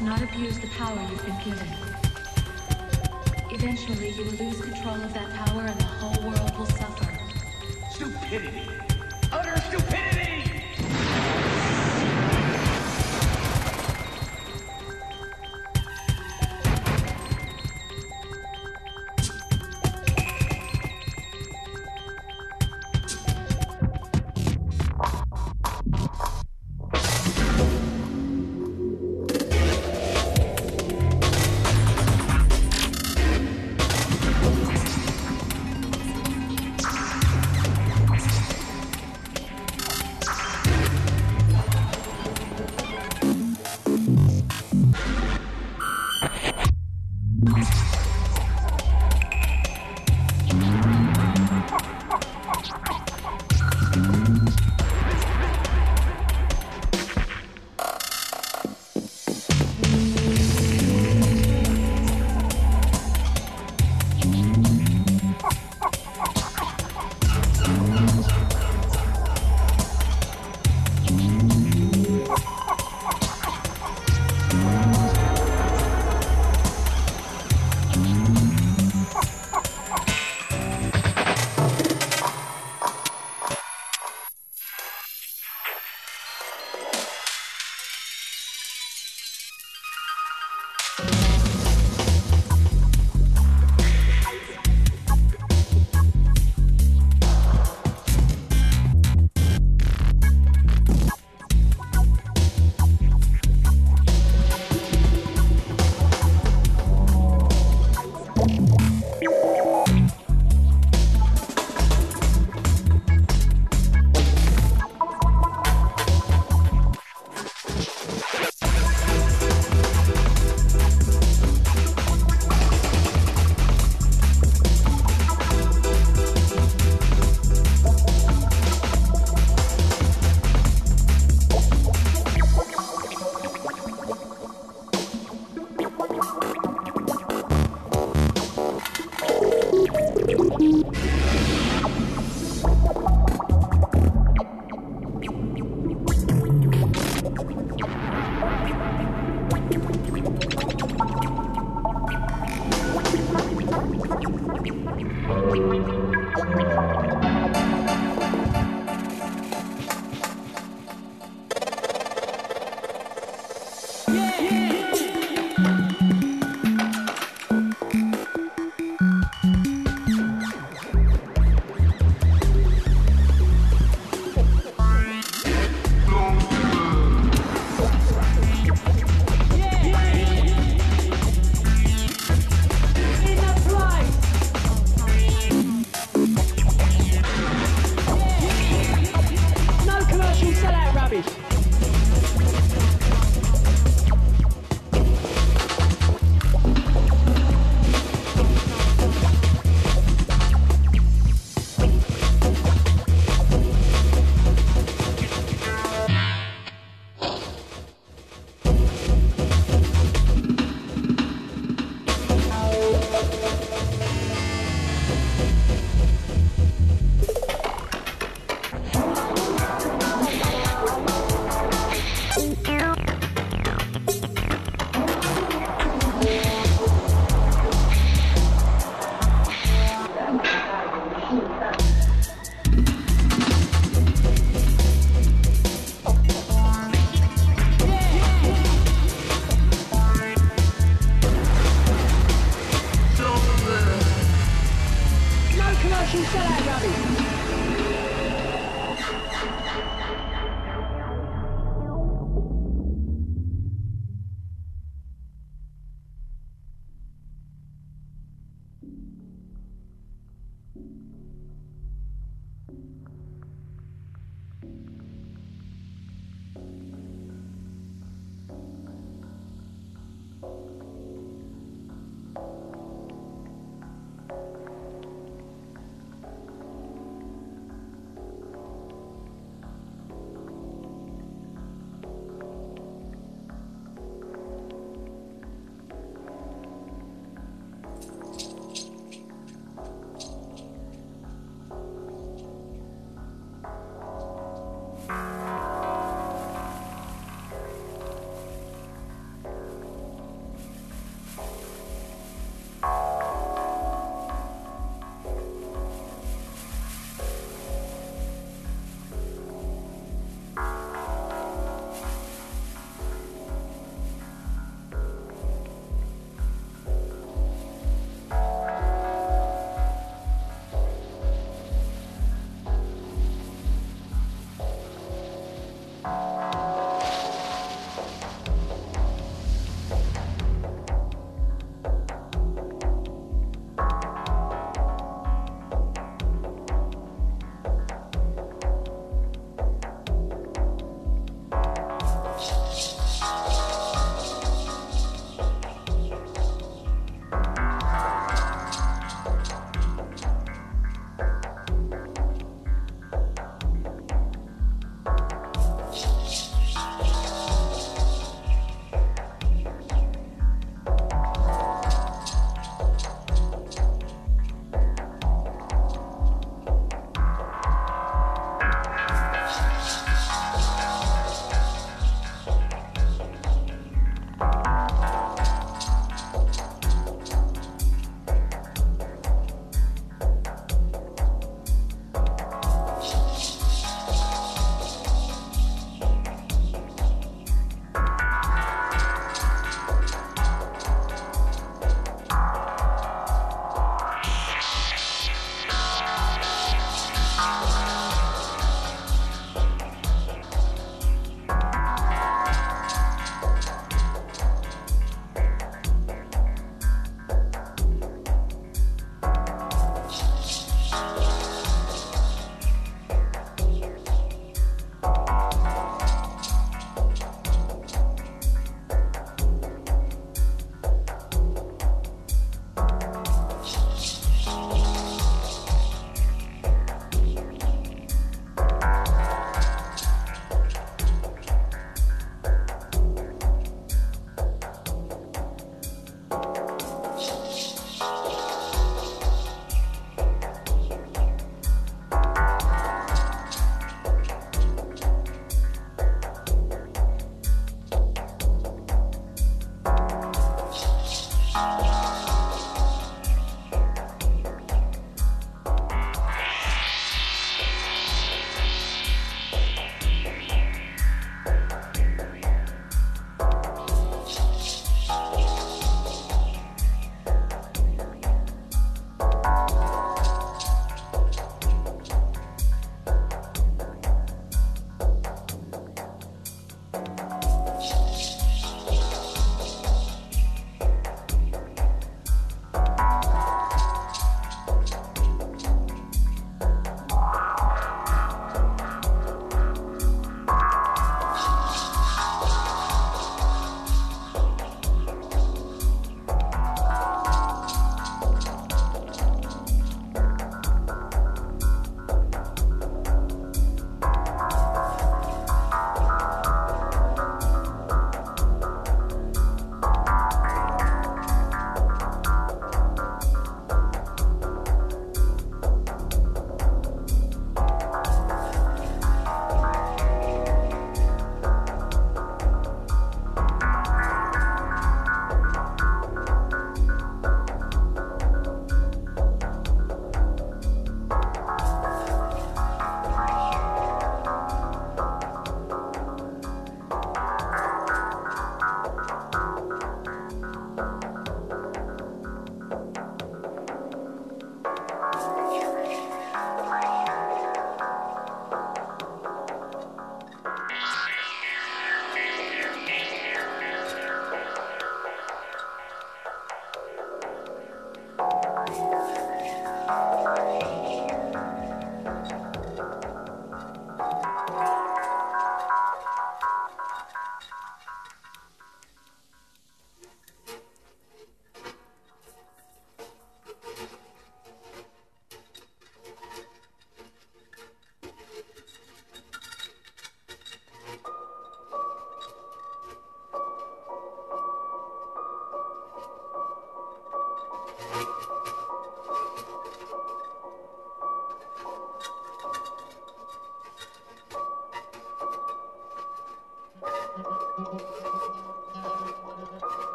Does not abuse the power you've been given. Eventually, you will lose control of that power and the whole world will suffer. Stupidity! Utter stupidity!